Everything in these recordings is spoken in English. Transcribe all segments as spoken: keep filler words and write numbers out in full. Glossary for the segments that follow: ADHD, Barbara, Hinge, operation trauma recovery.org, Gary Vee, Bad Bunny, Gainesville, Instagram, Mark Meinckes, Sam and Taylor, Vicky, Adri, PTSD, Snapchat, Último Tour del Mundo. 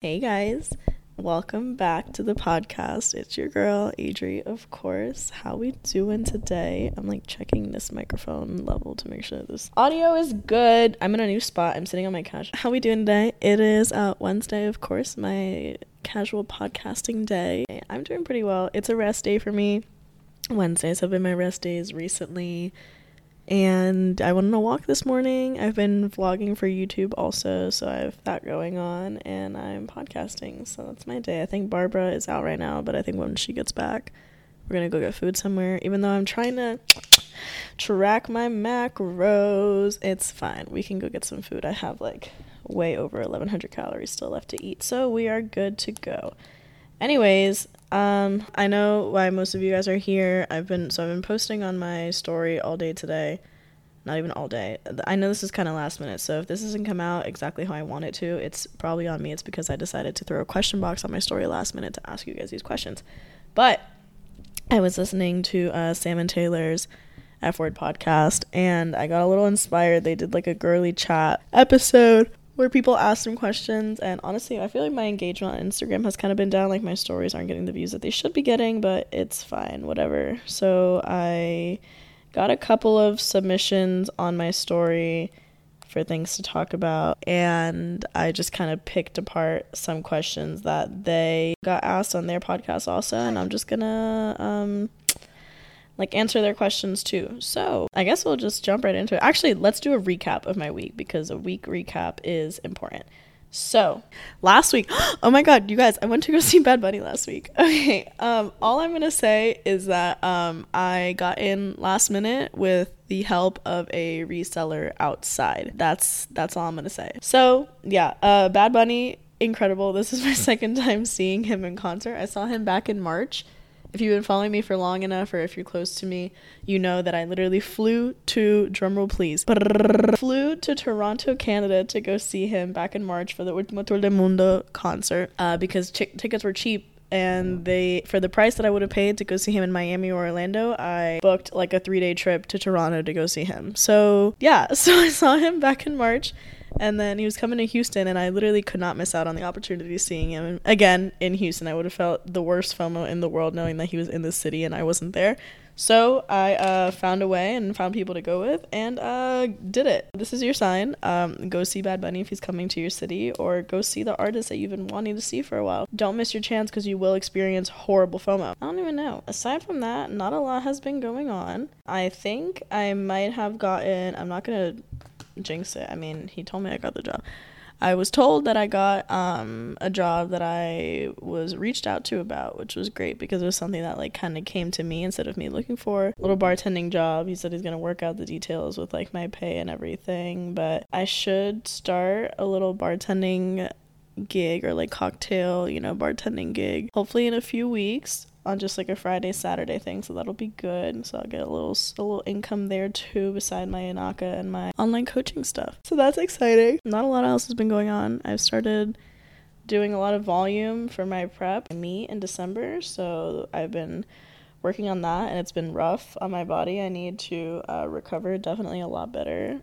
Hey guys, welcome back to the podcast. It's your girl Adri, of course. How we doing today? I'm like checking this microphone level to make sure this audio is good. I'm in a new spot. I'm sitting on my couch. How we doing today? It is uh, Wednesday, of course, my casual podcasting day. I'm doing pretty well. It's a rest day for me. Wednesdays have been my rest days recently. And I went on a walk this morning. I've been vlogging for YouTube also, so I have that going on, and I'm podcasting, so that's my day. I think Barbara is out right now, but I think when she gets back, we're gonna go get food somewhere, even though I'm trying to track my macros. It's fine. We can go get some food. I have like way over eleven hundred calories still left to eat, so we are good to go. Anyways, Um, I know why most of you guys are here. I've been, so I've been posting on my story all day today. Not even all day. I know this is kind of last minute, so if this doesn't come out exactly how I want it to, it's probably on me. It's because I decided to throw a question box on my story last minute to ask you guys these questions. But I was listening to, uh, Sam and Taylor's F-Word podcast, and I got a little inspired. They did like a girly chat episode where people ask them questions, and honestly, I feel like my engagement on Instagram has kind of been down. Like, my stories aren't getting the views that they should be getting, but it's fine, whatever. So I got a couple of submissions on my story for things to talk about, and I just kind of picked apart some questions that they got asked on their podcast also, and I'm just gonna, um... like, answer their questions, too. So, I guess we'll just jump right into it. Actually, let's do a recap of my week, because a week recap is important. So, last week, oh my god, you guys, I went to go see Bad Bunny last week. Okay, um, all I'm gonna say is that um, I got in last minute with the help of a reseller outside. That's, that's all I'm gonna say. So, yeah, uh, Bad Bunny, incredible. This is my second time seeing him in concert. I saw him back in March. If you've been following me for long enough, or if you're close to me, you know that I literally flew to, drumroll please, flew to Toronto, Canada to go see him back in March for the Último Tour del Mundo concert, uh, because ch- tickets were cheap, and they, for the price that I would have paid to go see him in Miami or Orlando, I booked like a three-day trip to Toronto to go see him. So yeah, so I saw him back in March, and then he was coming to Houston, and I literally could not miss out on the opportunity of seeing him again in Houston. I would have felt the worst FOMO in the world knowing that he was in this city and I wasn't there. So I uh, found a way and found people to go with, and uh, did it. This is your sign. Um, go see Bad Bunny if he's coming to your city, or go see the artist that you've been wanting to see for a while. Don't miss your chance, because you will experience horrible FOMO. I don't even know. Aside from that, not a lot has been going on. I think I might have gotten... I'm not going to... jinx it. I mean, he told me I got the job. I was told that I got um a job that I was reached out to about, which was great, because it was something that like kind of came to me instead of me looking for. Little bartending job. He said he's gonna work out the details with like my pay and everything, but I should start a little bartending gig, or like cocktail, you know, bartending gig, hopefully in a few weeks, on just like a Friday, Saturday thing, so that'll be good. So I'll get a little a little income there too, beside my Anaka and my online coaching stuff. So that's exciting. Not a lot else has been going on. I've started doing a lot of volume for my prep meet in December, so I've been working on that, and it's been rough on my body. I need to uh, recover definitely a lot better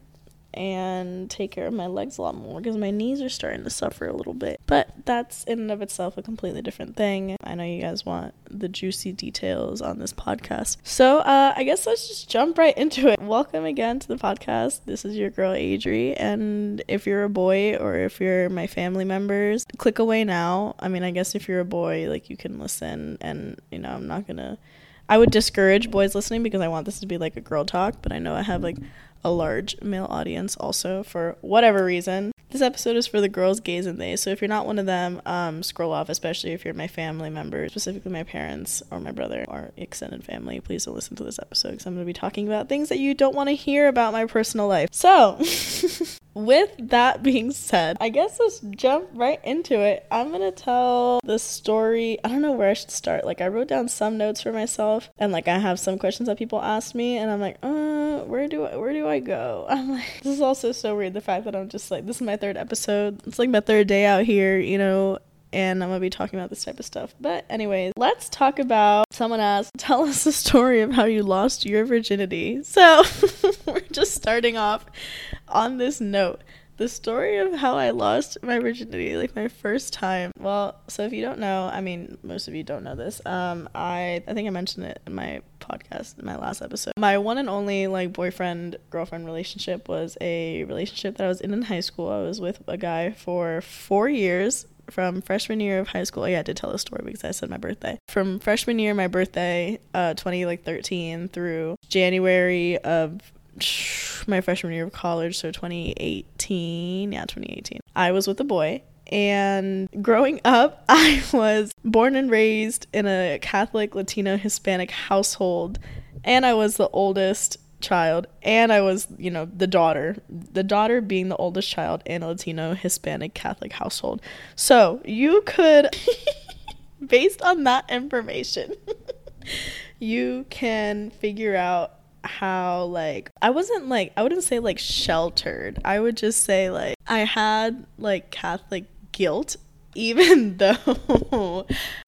and take care of my legs a lot more, because my knees are starting to suffer a little bit. But that's in and of itself a completely different thing. I know you guys want the juicy details on this podcast, so uh I guess let's just jump right into it. Welcome again to the podcast. This is your girl Adri, and if you're a boy, or if you're my family members, click away now. I mean, I guess if you're a boy, like, you can listen, and you know, I'm not gonna I would discourage boys listening, because I want this to be like a girl talk, but I know I have like a large male audience also, for whatever reason. This episode is for the girls, gays, and they, so if you're not one of them, um, scroll off, especially if you're my family member, specifically my parents or my brother or extended family. Please don't listen to this episode, because I'm going to be talking about things that you don't want to hear about my personal life. So, with that being said, I guess let's jump right into it. I'm going to tell the story. I don't know where I should start. Like, I wrote down some notes for myself, and like, I have some questions that people asked me, and I'm like, uh, where do I, where do I go? I'm like, this is also so weird, the fact that I'm just like, this is my third episode, it's like my third day out here, you know, and I'm gonna be talking about this type of stuff. But anyways, let's talk about, someone asked, tell us the story of how you lost your virginity. So we're just starting off on this note. The story of how I lost my virginity, like, my first time. Well, so if you don't know, I mean, most of you don't know this. Um, I, I think I mentioned it in my podcast, in my last episode. My one and only, like, boyfriend-girlfriend relationship was a relationship that I was in in high school. I was with a guy for four years from freshman year of high school. Yeah, I did tell this story because I said my birthday. From freshman year, my birthday, uh, twenty, like, thirteen, through January of... my freshman year of college, so twenty eighteen, yeah, twenty eighteen, I was with a boy. And growing up, I was born and raised in a Catholic, Latino, Hispanic household, and I was the oldest child, and I was, you know, the daughter, the daughter being the oldest child in a Latino, Hispanic, Catholic household. So you could, based on that information, you can figure out how, like, I wasn't, like, I wouldn't say, like, sheltered. I would just say, like, I had, like, Catholic guilt, even though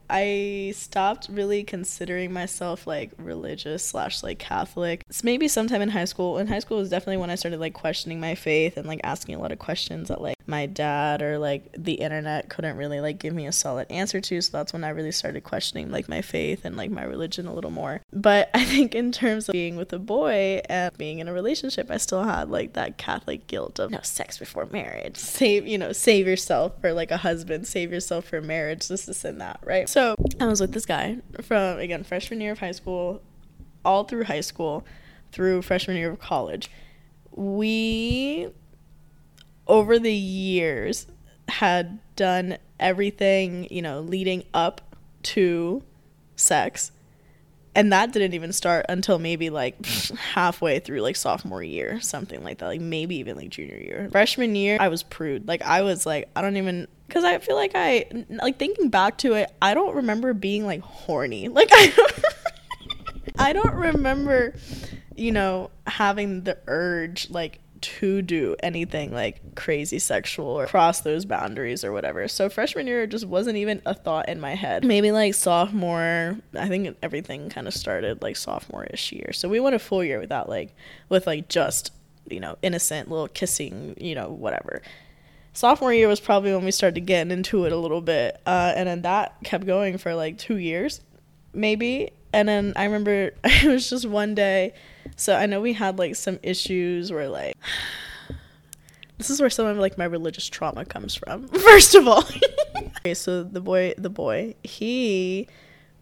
I stopped really considering myself, like, religious slash, like, Catholic. It's maybe sometime in high school. In high school was definitely when I started, like, questioning my faith and, like, asking a lot of questions that, like, my dad or, like, the internet couldn't really, like, give me a solid answer to. So that's when I really started questioning, like, my faith and, like, my religion a little more. But I think in terms of being with a boy and being in a relationship, I still had, like, that Catholic guilt of no sex before marriage. Save, you know, save yourself for, like, a husband. Save yourself for marriage. This, this, and that, right? So So I was with this guy from, again, freshman year of high school, all through high school, through freshman year of college. We, over the years, had done everything, you know, leading up to sex. And that didn't even start until maybe, like, halfway through, like, sophomore year, something like that. Like, maybe even, like, junior year. Freshman year, I was prude. Like, I was, like, I don't even... Because I feel like I, like, thinking back to it, I don't remember being, like, horny. Like, I don't, I don't remember, you know, having the urge, like, to do anything, like, crazy sexual or cross those boundaries or whatever. So freshman year just wasn't even a thought in my head. Maybe, like, sophomore, I think everything kind of started, like, sophomore-ish year. So we went a full year without, like, with, like, just, you know, innocent little kissing, you know, whatever. Sophomore year was probably when we started getting into it a little bit, uh, and then that kept going for, like, two years, maybe, and then I remember it was just one day, so I know we had, like, some issues where, like, this is where some of, like, my religious trauma comes from, first of all. Okay, so the boy, the boy, he...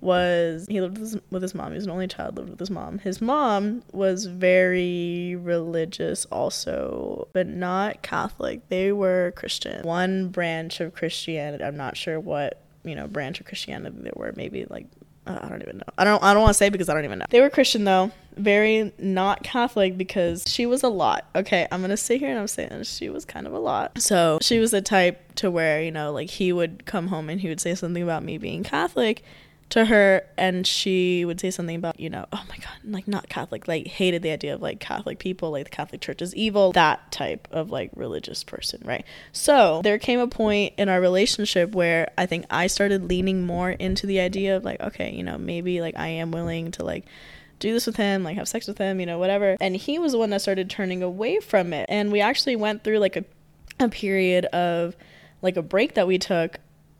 was he lived with his, with his mom. He was an only child, lived with his mom. His mom was very religious also, but not Catholic. They were Christian. One branch of Christianity. I'm not sure what, you know, branch of Christianity they were. Maybe, like, uh, I don't even know. I don't I don't want to say because I don't even know. They were Christian though, very not Catholic because she was a lot. Okay, I'm going to sit here and I'm saying she was kind of a lot. So she was the type to where, you know, like, he would come home and he would say something about me being Catholic to her, and she would say something about, you know, oh my god, like, not Catholic, like, hated the idea of, like, Catholic people, like, the Catholic Church is evil, that type of, like, religious person, right? So there came a point in our relationship where I think I started leaning more into the idea of, like, okay, you know, maybe, like, I am willing to, like, do this with him, like, have sex with him, you know, whatever. And he was the one that started turning away from it, and we actually went through, like, a, a period of, like, a break that we took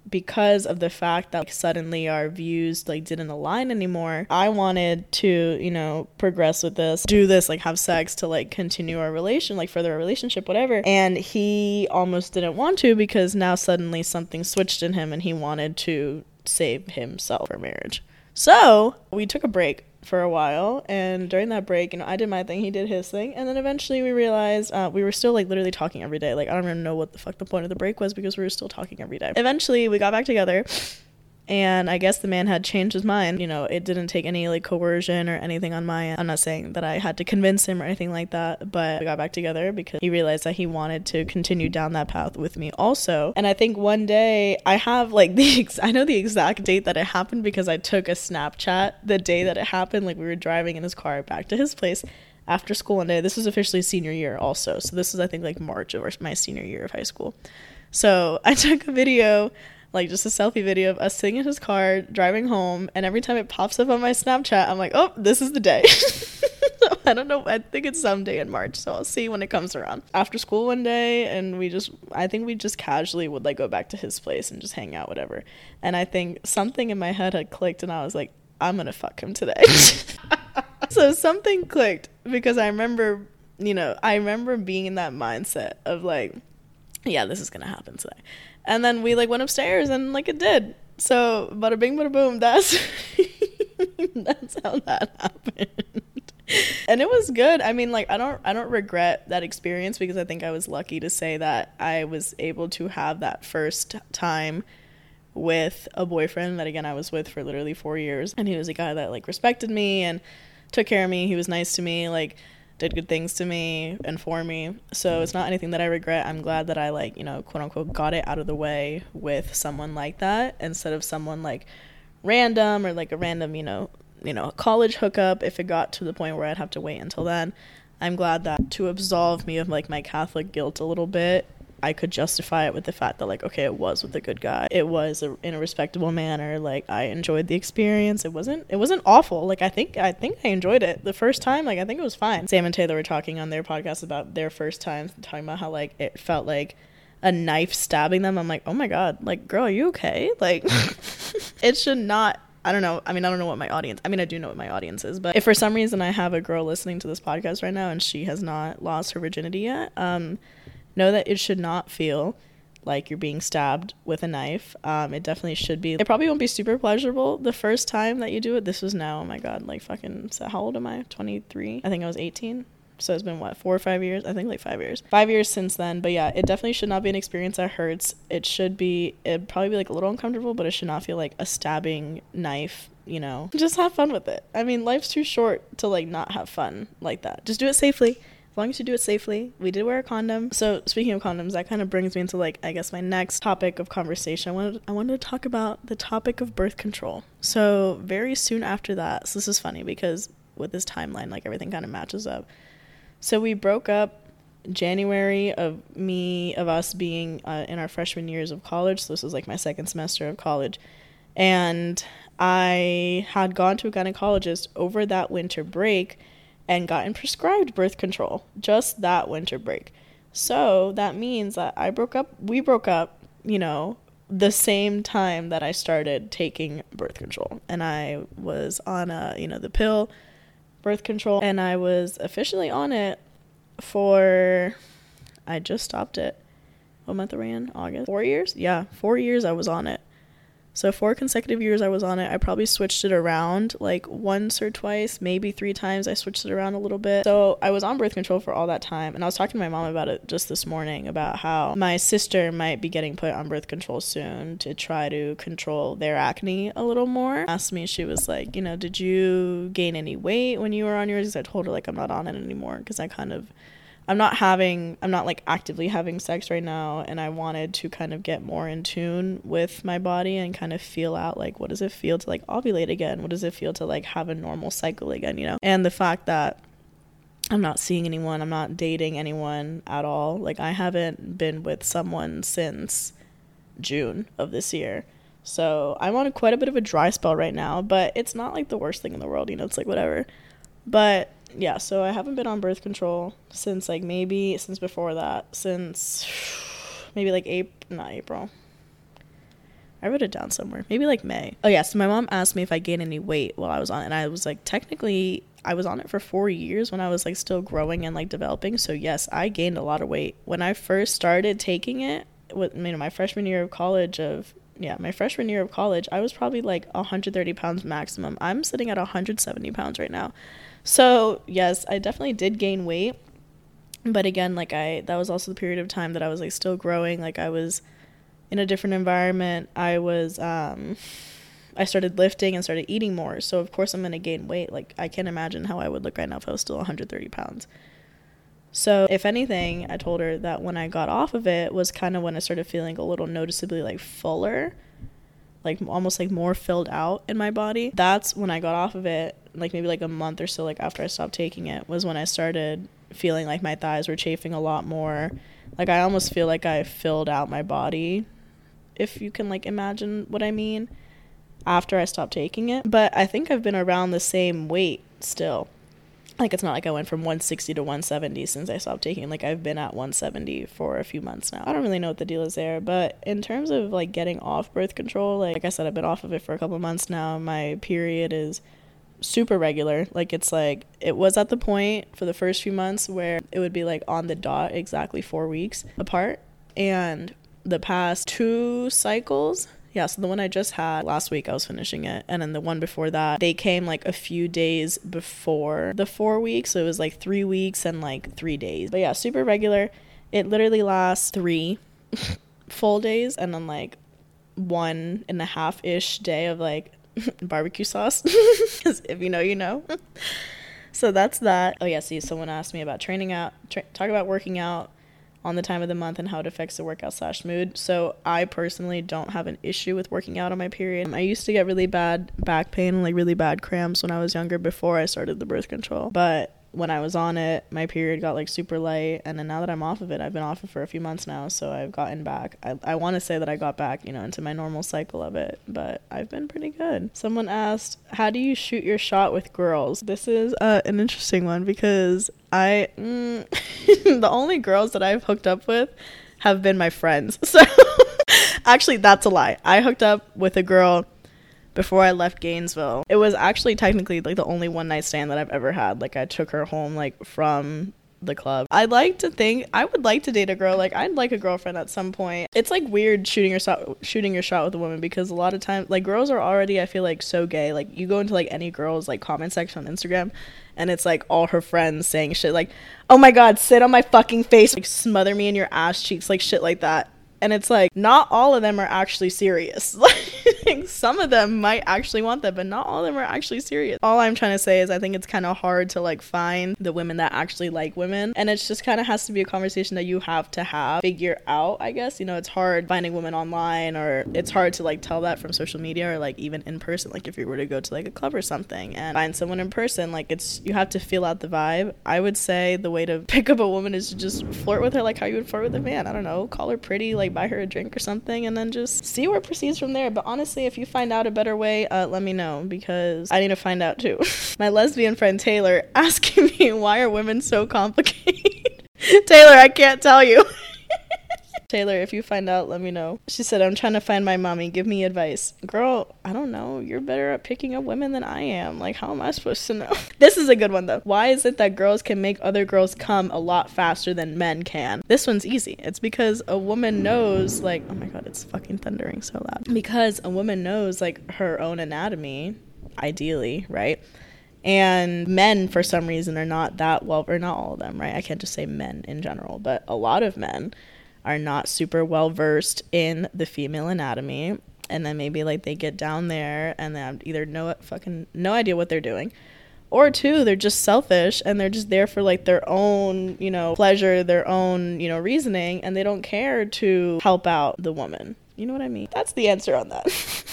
because of the fact that, like, suddenly our views, like, didn't align anymore. I wanted to, you know, progress with this, do this, like, have sex to, like, continue our relation, like, further our relationship, whatever. And he almost didn't want to because now suddenly something switched in him and he wanted to save himself for marriage. So we took a break for a while, and during that break, you know, I did my thing, he did his thing, and then eventually we realized uh, we were still, like, literally talking every day. Like, I don't even know what the fuck the point of the break was because we were still talking every day. Eventually we got back together, and I guess the man had changed his mind. You know, it didn't take any, like, coercion or anything on my end. I'm not saying that I had to convince him or anything like that, but we got back together because he realized that he wanted to continue down that path with me also. And I think one day, I have, like, the ex- I know the exact date that it happened because I took a Snapchat the day that it happened. Like, we were driving in his car back to his place after school one day. This was officially senior year also, so this was, I think, like, March of my senior year of high school. So I took a video, like, just a selfie video of us sitting in his car driving home, and every time it pops up on my Snapchat, I'm like, oh, this is the day. So I don't know. I think it's someday in March, so I'll see when it comes around. After school one day, and we just, I think we just casually would like go back to his place and just hang out, whatever. And I think something in my head had clicked, and I was like, I'm gonna fuck him today. So something clicked, because I remember, you know, I remember being in that mindset of like, yeah, this is gonna happen today. And then we like went upstairs, and like it did. So bada bing, bada boom. That's that's how that happened. And it was good. I mean, like, I don't I don't regret that experience, because I think I was lucky to say that I was able to have that first time with a boyfriend that, again, I was with for literally four years. And he was a guy that, like, respected me and took care of me. He was nice to me, like, did good things to me and for me. So it's not anything that I regret. I'm glad that I, like, you know, quote unquote, got it out of the way with someone like that, instead of someone, like, random or, like, a random, you know, you know, a college hookup, if it got to the point where I'd have to wait until then. I'm glad that to absolve me of, like, my Catholic guilt a little bit, I could justify it with the fact that, like, okay, it was with a good guy. It was a, in a respectable manner. Like, I enjoyed the experience. It wasn't, it wasn't awful. Like, I think, I think I enjoyed it the first time. Like, I think it was fine. Sam and Taylor were talking on their podcast about their first time, talking about how, like, it felt like a knife stabbing them. I'm like, oh my God, like, girl, are you okay? Like, it should not. I don't know. I mean, I don't know what my audience, I mean, I do know what my audience is, but if for some reason I have a girl listening to this podcast right now and she has not lost her virginity yet, um, know that it should not feel like you're being stabbed with a knife. Um, it definitely should be. It probably won't be super pleasurable the first time that you do it. This was now, oh my God, like fucking, so how old am I? twenty-three? I think I was eighteen. So it's been what, four or five years? I think like five years. Five years since then. But yeah, it definitely should not be an experience that hurts. It should be, it'd probably be like a little uncomfortable, but it should not feel like a stabbing knife, you know. Just have fun with it. I mean, life's too short to like not have fun like that. Just do it safely. As long as you do it safely. We did wear a condom. So speaking of condoms, that kind of brings me into like, I guess my next topic of conversation. I wanted, I wanted to talk about the topic of birth control. So very soon after that, so this is funny because with this timeline, like everything kind of matches up. So we broke up January of me, of us being uh, in our freshman years of college. So this was like my second semester of college. And I had gone to a gynecologist over that winter break and gotten prescribed birth control just that winter break. So that means that I broke up, we broke up, you know, the same time that I started taking birth control. And I was on a, you know, the pill, birth control, and I was officially on it for, I just stopped it, what month are we in? August? Four years? Yeah, four years I was on it. So four consecutive years I was on it. I probably switched it around like once or twice, maybe three times. I switched it around a little bit. So I was on birth control for all that time, and I was talking to my mom about it just this morning, about how my sister might be getting put on birth control soon to try to control their acne a little more. Asked me, she was like, you know, did you gain any weight when you were on yours? I told her like I'm not on it anymore because I kind of I'm not having, I'm not like actively having sex right now, and I wanted to kind of get more in tune with my body and kind of feel out like, what does it feel to like ovulate again? What does it feel to like have a normal cycle again, you know? And the fact that I'm not seeing anyone, I'm not dating anyone at all. Like I haven't been with someone since June of this year. So I'm on quite a bit of a dry spell right now, but it's not like the worst thing in the world, you know, it's like whatever. But yeah, so I haven't been on birth control since like maybe since before that, since maybe like April, not April. I wrote it down somewhere, maybe like May. Oh yeah, so my mom asked me if I gained any weight while I was on it, and I was like, technically, I was on it for four years when I was like still growing and like developing. So yes, I gained a lot of weight when I first started taking it. With, you know, my freshman year of college of. Yeah, my freshman year of college, I was probably like one hundred thirty pounds maximum. I'm sitting at one hundred seventy pounds right now. So yes, I definitely did gain weight. But again, like I, that was also the period of time that I was like still growing. Like I was in a different environment. I was, um, I started lifting and started eating more. So of course I'm going to gain weight. Like I can't imagine how I would look right now if I was still one hundred thirty pounds. So if anything, I told her that when I got off of it was kind of when I started feeling a little noticeably like fuller, like almost like more filled out in my body. That's when I got off of it, like maybe like a month or so like after I stopped taking it was when I started feeling like my thighs were chafing a lot more. Like I almost feel like I filled out my body, if you can like imagine what I mean, after I stopped taking it. But I think I've been around the same weight still. like, it's not like I went from one sixty to one seventy since I stopped taking. Like, I've been at one seventy for a few months now. I don't really know what the deal is there. But in terms of, like, getting off birth control, like, like I said, I've been off of it for a couple of months now. My period is super regular. Like, it's like, it was at the point for the first few months where it would be, like, on the dot exactly four weeks apart. And the past two cycles... Yeah, so the one I just had last week, I was finishing it. And then the one before that, they came like a few days before the four weeks. So it was like three weeks and like three days. But yeah, super regular. It literally lasts three full days and then like one and a half-ish day of like barbecue sauce. Because if you know, you know. So that's that. Oh yeah, see, someone asked me about training out, tra- talk about working out on the time of the month and how it affects the workout slash mood. So I personally don't have an issue with working out on my period. Um, I used to get really bad back pain, like really bad cramps when I was younger before I started the birth control. But when I was on it, my period got like super light. And then now that I'm off of it, I've been off it for a few months now. So I've gotten back. I, I want to say that I got back, you know, into my normal cycle of it, but I've been pretty good. Someone asked, how do you shoot your shot with girls? This is uh, an interesting one because I, mm, the only girls that I've hooked up with have been my friends. So actually, that's a lie. I hooked up with a girl before I left Gainesville. It was actually technically like the only one night stand that I've ever had. Like, I took her home like from the club. I'd like to think I would like to date a girl. Like, I'd like a girlfriend at some point. It's like weird shooting your shot, shooting your shot with a woman because a lot of times like girls are already, I feel like, so gay. Like, you go into like any girl's like comment section on Instagram and it's like all her friends saying shit like, "Oh my God, sit on my fucking face, like smother me in your ass cheeks," like shit like that. And it's like, not all of them are actually serious. Like, some of them might actually want that, but not all of them are actually serious. All I'm trying to say is I think it's kind of hard to, like, find the women that actually like women. And it's just kind of has to be a conversation that you have to have, figure out, I guess. You know, it's hard finding women online, or it's hard to, like, tell that from social media or, like, even in person. Like, if you were to go to, like, a club or something and find someone in person, like, it's, you have to feel out the vibe. I would say the way to pick up a woman is to just flirt with her like how you would flirt with a man. I don't know, call her pretty, like, buy her a drink or something, and then just see where it proceeds from there. But honestly, if you find out a better way, uh let me know, because I need to find out too. My lesbian friend Taylor asking me, why are women so complicated? Taylor, I can't tell you. Taylor, if you find out, let me know. She said, I'm trying to find my mommy, give me advice. Girl, I don't know, you're better at picking up women than I am. Like, how am I supposed to know? This is a good one though. Why is it that girls can make other girls come a lot faster than men can? This one's easy. It's because a woman knows, like, oh my God, it's fucking thundering so loud. Because a woman knows, like, her own anatomy, ideally, right? And men, for some reason, are not that well, or not all of them, right? I can't just say men in general, but a lot of men are not super well versed in the female anatomy. And then maybe like they get down there and they have either no fucking no idea what they're doing, or two, they're just selfish and they're just there for like their own, you know, pleasure, their own, you know, reasoning, and they don't care to help out the woman. You know what I mean? That's the answer on that.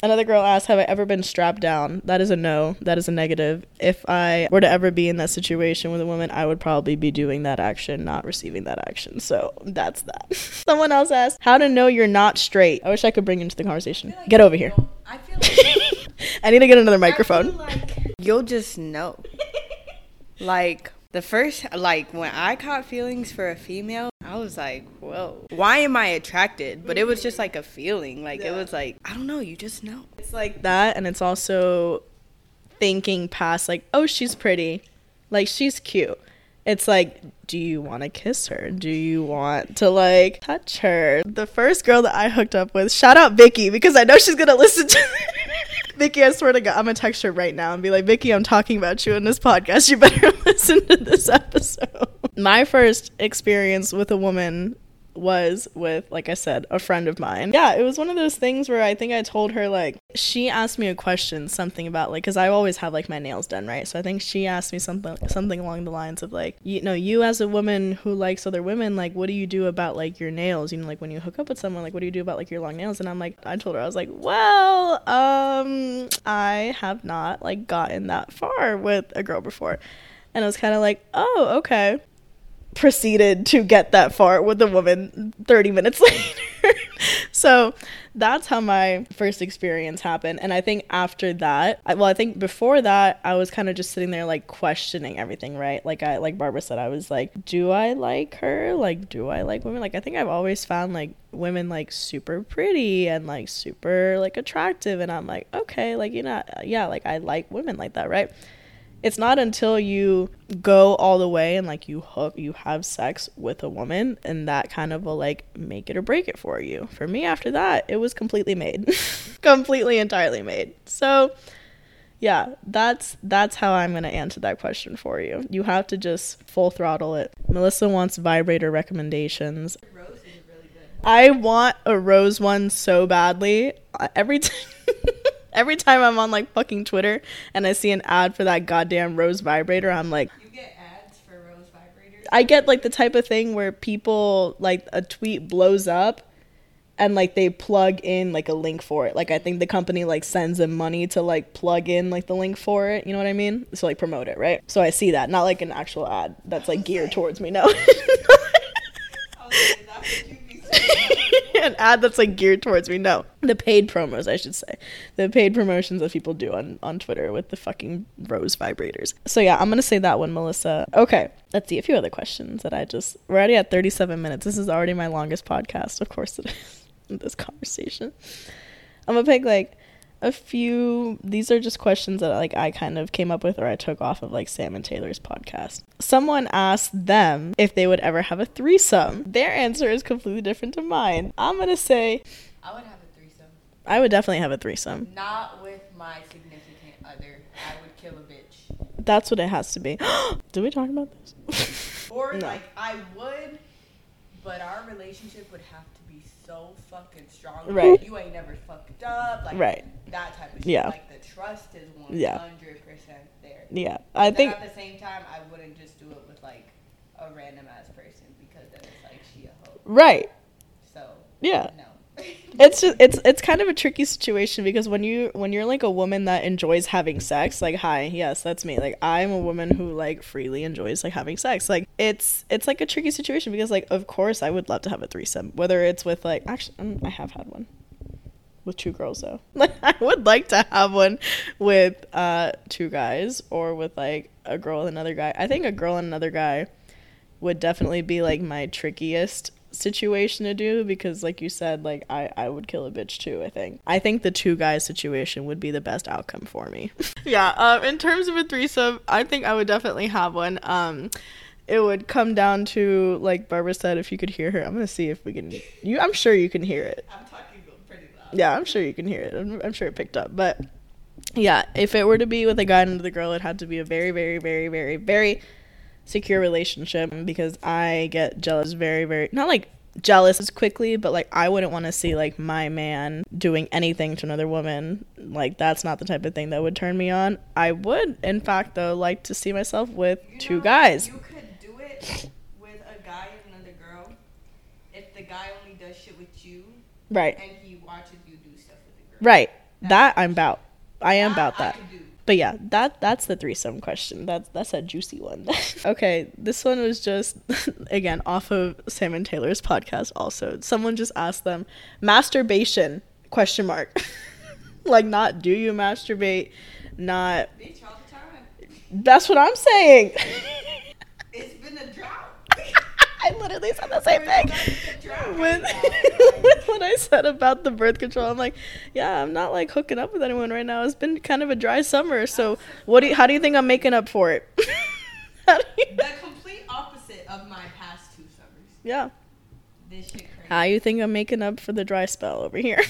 Another girl asked, have I ever been strapped down? That is a no. That is a negative. If I were to ever be in that situation with a woman, I would probably be doing that action, not receiving that action. So that's that. Someone else asked, how to know you're not straight? I wish I could bring into the conversation. Like, get over here. I feel like I need to get another microphone. Like, you'll just know. Like, the first, like, when I caught feelings for a female, I was like, whoa, why am I attracted? But it was just like a feeling. Like, yeah. It was like, I don't know, you just know. It's like that, and it's also thinking past like, oh, she's pretty, like, she's cute. It's like, do you want to kiss her? Do you want to, like, touch her? The first girl that I hooked up with, shout out Vicky, because I know she's going to listen to Vicky, I swear to God, I'm going to text her right now and be like, Vicky, I'm talking about you in this podcast. You better listen to this episode. My first experience with a woman was with, like I said, a friend of mine. Yeah, it was one of those things where I think I told her, like, she asked me a question, something about, like, because I always have, like, my nails done, right? So I think she asked me something something along the lines of, like, you know, you as a woman who likes other women, like, what do you do about, like, your nails? You know, like, when you hook up with someone, like, what do you do about, like, your long nails? And I'm like, I told her, I was like, well, um, I have not, like, gotten that far with a girl before. And I was kind of like, oh, okay. Proceeded to get that far with a woman thirty minutes later. So that's how my first experience happened. And I think after that, I, well, I think before that, I was kind of just sitting there like questioning everything, right? Like I, like Barbara said, I was like, do I like her? Like, do I like women? Like, I think I've always found like women like super pretty and like super like attractive. And I'm like, okay, like, you know, yeah, like I like women like that, right? It's not until you go all the way and like you hook, you have sex with a woman, and that kind of will like make it or break it for you. For me, after that, it was completely made, completely entirely made. So yeah, that's that's how I'm gonna answer that question for you. You have to just full throttle it. Melissa wants vibrator recommendations. Rose is really good. I want a rose one so badly. Every time. Every time I'm on, like, fucking Twitter and I see an ad for that goddamn rose vibrator, I'm like... You get ads for rose vibrators? I get, like, the type of thing where people, like, a tweet blows up and, like, they plug in, like, a link for it. Like, I think the company, like, sends them money to, like, plug in, like, the link for it. You know what I mean? So, like, promote it, right? So I see that. Not, like, an actual ad that's, like, geared like, towards me. No. An ad that's like geared towards me. No, the paid promos, I should say, the paid promotions that people do on on Twitter with the fucking rose vibrators. So yeah, I'm gonna say that one, Melissa. Okay, let's see a few other questions that I just... we're already at thirty-seven minutes. This is already my longest podcast. Of course it is. This conversation, I'm gonna pick like a few. These are just questions that like I kind of came up with or I took off of like Sam and Taylor's podcast. Someone asked them if they would ever have a threesome. Their answer is completely different to mine. I'm gonna say I would have a threesome. I would definitely have a threesome. Not with my significant other. I would kill a bitch. That's what it has to be. Did we talk about this? Or no. Like I would, but our relationship would have to be so fucking strong. Right. Like, you ain't never fucked up. Like, right. That type of shit. Yeah. Like the trust is one hundred percent yeah. there. Yeah. I but think. At the same time, I wouldn't just do it with like a random ass person because then it's like she a hoe. Right. So. Yeah. No. It's just, it's it's kind of a tricky situation because when you when you're like a woman that enjoys having sex, like hi, yes, that's me. Like I'm a woman who like freely enjoys like having sex. Like it's it's like a tricky situation because like of course I would love to have a threesome, whether it's with like actually I have had one with two girls though. Like I would like to have one with uh two guys or with like a girl and another guy. I think a girl and another guy would definitely be like my trickiest situation to do because like you said, like I I would kill a bitch too. I think I think the two guys situation would be the best outcome for me. Yeah. Um in terms of a threesome, I think I would definitely have one. Um it would come down to, like Barbara said, if you could hear her. I'm gonna see if we can... you I'm sure you can hear it. I'm talking pretty loud. Yeah, I'm sure you can hear it. I'm, I'm sure it picked up. But yeah, if it were to be with a guy and the girl, it had to be a very very very very very secure relationship because I get jealous very very not like jealous as quickly, but like I wouldn't want to see like my man doing anything to another woman. Like that's not the type of thing that would turn me on. I would in fact though like to see myself with you two know, guys. You could do it with a guy and another girl if the guy only does shit with you, right, and he watches you do stuff with the girl, right? That, that I'm about I am about that. But yeah, that that's the threesome question. That's that's a juicy one. Okay, this one was just, again, off of Sam and Taylor's podcast also. Someone just asked them, masturbation, question mark. Like, not do you masturbate, not... Bitch, all the time. That's what I'm saying. It's been a drought. I literally said the same thing with, with what I said about the birth control. I'm like, yeah, I'm not like hooking up with anyone right now. It's been kind of a dry summer. So what do you, how do you think I'm making up for it? The complete opposite of my past two summers. Yeah. This shit crazy. How you think I'm making up for the dry spell over here?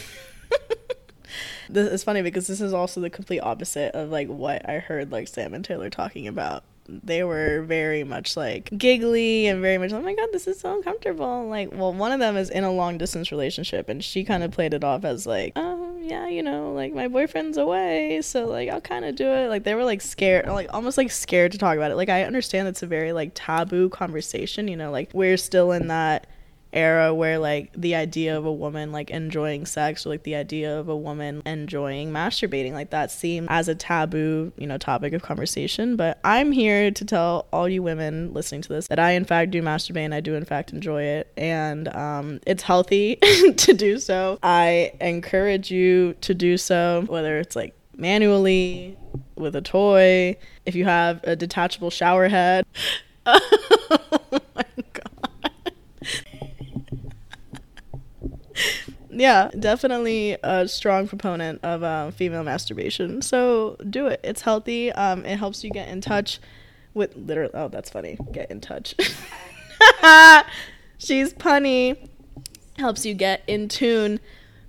This is funny because this is also the complete opposite of like what I heard like Sam and Taylor talking about. They were very much like giggly and very much, oh my god, this is so uncomfortable. Like, well, one of them is in a long distance relationship and she kind of played it off as like, oh yeah, you know, like my boyfriend's away, so like I'll kind of do it. Like they were like scared, like almost like scared to talk about it. Like I understand it's a very like taboo conversation, you know, like we're still in that era where, like, the idea of a woman, like, enjoying sex, or, like, the idea of a woman enjoying masturbating, like, that seemed as a taboo, you know, topic of conversation. But I'm here to tell all you women listening to this that I, in fact, do masturbate, and I do, in fact, enjoy it. And um, it's healthy to do so. I encourage you to do so, whether it's, like, manually, with a toy, if you have a detachable shower head. Oh, my God. Yeah, definitely a strong proponent of uh, female masturbation. So do it. It's healthy. Um, it helps you get in touch with literally. Oh, that's funny. Get in touch. She's punny. Helps you get in tune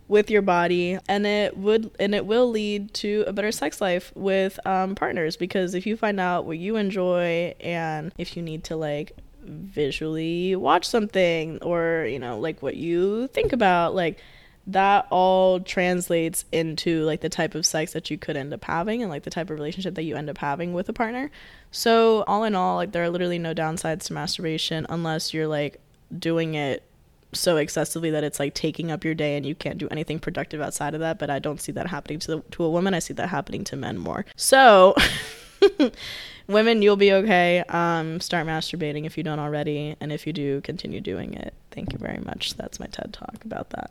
with your body, and it would and it will lead to a better sex life with um, partners, because if you find out what you enjoy, and if you need to, like, visually watch something, or, you know, like, what you think about, like, that all translates into, like, the type of sex that you could end up having, and, like, the type of relationship that you end up having with a partner. So all in all, like, there are literally no downsides to masturbation, unless you're, like, doing it so excessively that it's, like, taking up your day and you can't do anything productive outside of that. But I don't see that happening to the, to a woman. I see that happening to men more. So women, you'll be okay. Um start masturbating if you don't already, and if you do, continue doing it. Thank you very much. That's my TED talk about that.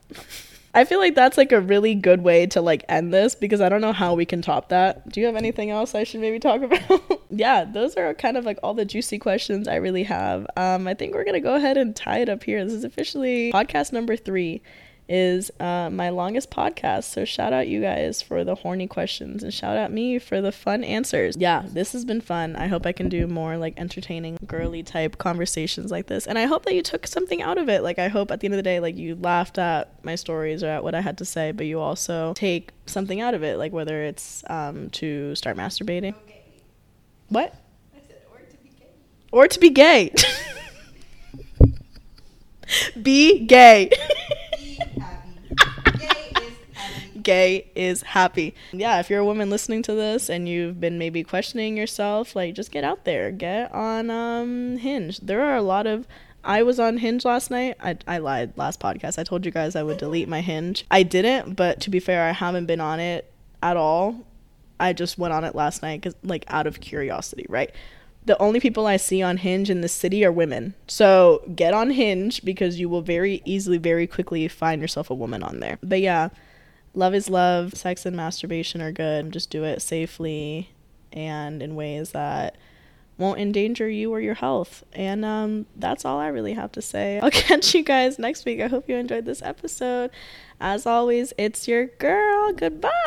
I feel like that's, like, a really good way to, like, end this, because I don't know how we can top that. Do you have anything else I should maybe talk about? Yeah, those are kind of, like, all the juicy questions I really have. Um, I think we're going to go ahead and tie it up here. This is officially podcast number three. Is uh, my longest podcast, so shout out you guys for the horny questions, and shout out me for the fun answers. Yeah, this has been fun. I hope I can do more, like, entertaining, girly type conversations like this, and I hope that you took something out of it. Like, I hope at the end of the day, like, you laughed at my stories or at what I had to say, but you also take something out of it, like, whether it's um, to start masturbating. Okay. What? I said, or to be gay. Or to be gay. Be gay. Gay is happy. Yeah, if you're a woman listening to this and you've been maybe questioning yourself, like, just get out there. Get on um Hinge. There are a lot of I was on Hinge last night. I, I lied last podcast. I told you guys I would delete my Hinge. I didn't, but to be fair, I haven't been on it at all. I just went on it last night because, like, out of curiosity, right? The only people I see on Hinge in the city are women. So get on Hinge, because you will very easily, very quickly find yourself a woman on there. But yeah, love is love. Sex and masturbation are good. Just do it safely and in ways that won't endanger you or your health. And um, that's all I really have to say. I'll catch you guys next week. I hope you enjoyed this episode. As always, it's your girl. Goodbye.